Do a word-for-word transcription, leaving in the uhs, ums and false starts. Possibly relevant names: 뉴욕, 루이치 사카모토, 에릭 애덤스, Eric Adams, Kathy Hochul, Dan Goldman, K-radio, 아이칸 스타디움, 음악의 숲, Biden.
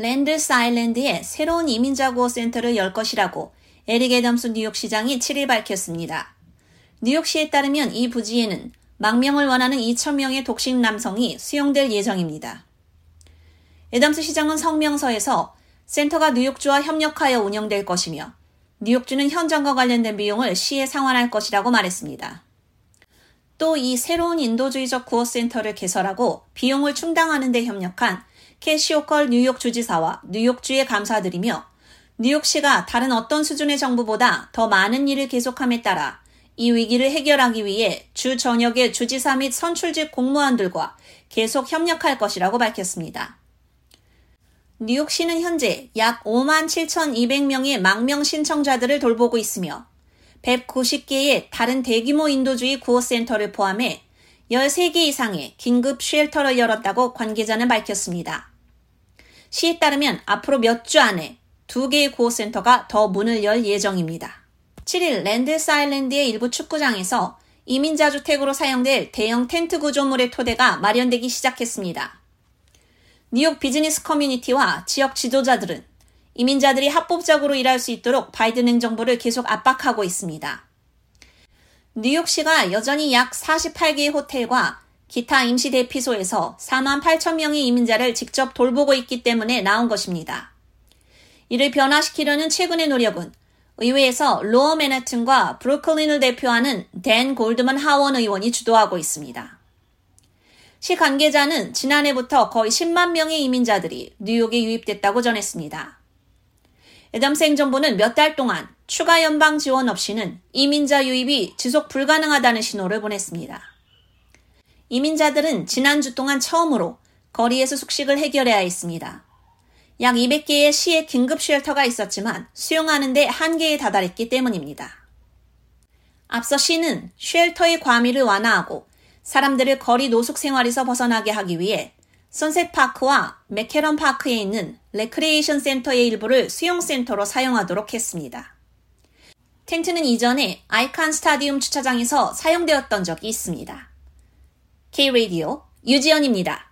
랜드스 아일랜드에 새로운 이민자 구호 센터를 열 것이라고 에릭 애덤스 뉴욕시장이 칠일 밝혔습니다. 뉴욕시에 따르면 이 부지에는 망명을 원하는 이천 명의 독식 남성이 수용될 예정입니다. 애덤스 시장은 성명서에서 센터가 뉴욕주와 협력하여 운영될 것이며 뉴욕주는 현장과 관련된 비용을 시에 상환할 것이라고 말했습니다. 또 이 새로운 인도주의적 구호센터를 개설하고 비용을 충당하는 데 협력한 캐시 호컬 뉴욕 주지사와 뉴욕주에 감사드리며 뉴욕시가 다른 어떤 수준의 정부보다 더 많은 일을 계속함에 따라 이 위기를 해결하기 위해 주 전역의 주지사 및 선출직 공무원들과 계속 협력할 것이라고 밝혔습니다. 뉴욕시는 현재 약 오만 칠천이백 명의 망명 신청자들을 돌보고 있으며 백구십 개의 다른 대규모 인도주의 구호센터를 포함해 열세 개 이상의 긴급 쉘터를 열었다고 관계자는 밝혔습니다. 시에 따르면 앞으로 몇 주 안에 두 개의 구호센터가 더 문을 열 예정입니다. 칠일 랜드스 아일랜드의 일부 축구장에서 이민자주택으로 사용될 대형 텐트 구조물의 토대가 마련되기 시작했습니다. 뉴욕 비즈니스 커뮤니티와 지역 지도자들은 이민자들이 합법적으로 일할 수 있도록 바이든 행정부를 계속 압박하고 있습니다. 뉴욕시가 여전히 약 사십팔 개의 호텔과 기타 임시 대피소에서 사만 팔천 명의 이민자를 직접 돌보고 있기 때문에 나온 것입니다. 이를 변화시키려는 최근의 노력은 의회에서 로어 맨해튼과 브루클린을 대표하는 댄 골드먼 하원 의원이 주도하고 있습니다. 시 관계자는 지난해부터 거의 십만 명의 이민자들이 뉴욕에 유입됐다고 전했습니다. 애덤스 행정부는 몇 달 동안 추가 연방 지원 없이는 이민자 유입이 지속 불가능하다는 신호를 보냈습니다. 이민자들은 지난주 동안 처음으로 거리에서 숙식을 해결해야 했습니다. 약 이백 개의 시의 긴급 쉘터가 있었지만 수용하는 데 한계에 다다랐기 때문입니다. 앞서 시는 쉘터의 과밀을 완화하고 사람들을 거리 노숙 생활에서 벗어나게 하기 위해 선셋 파크와 맥캐런 파크에 있는 레크레이션 센터의 일부를 수용 센터로 사용하도록 했습니다. 텐트는 이전에 아이칸 스타디움 주차장에서 사용되었던 적이 있습니다. K-radio 유지연입니다.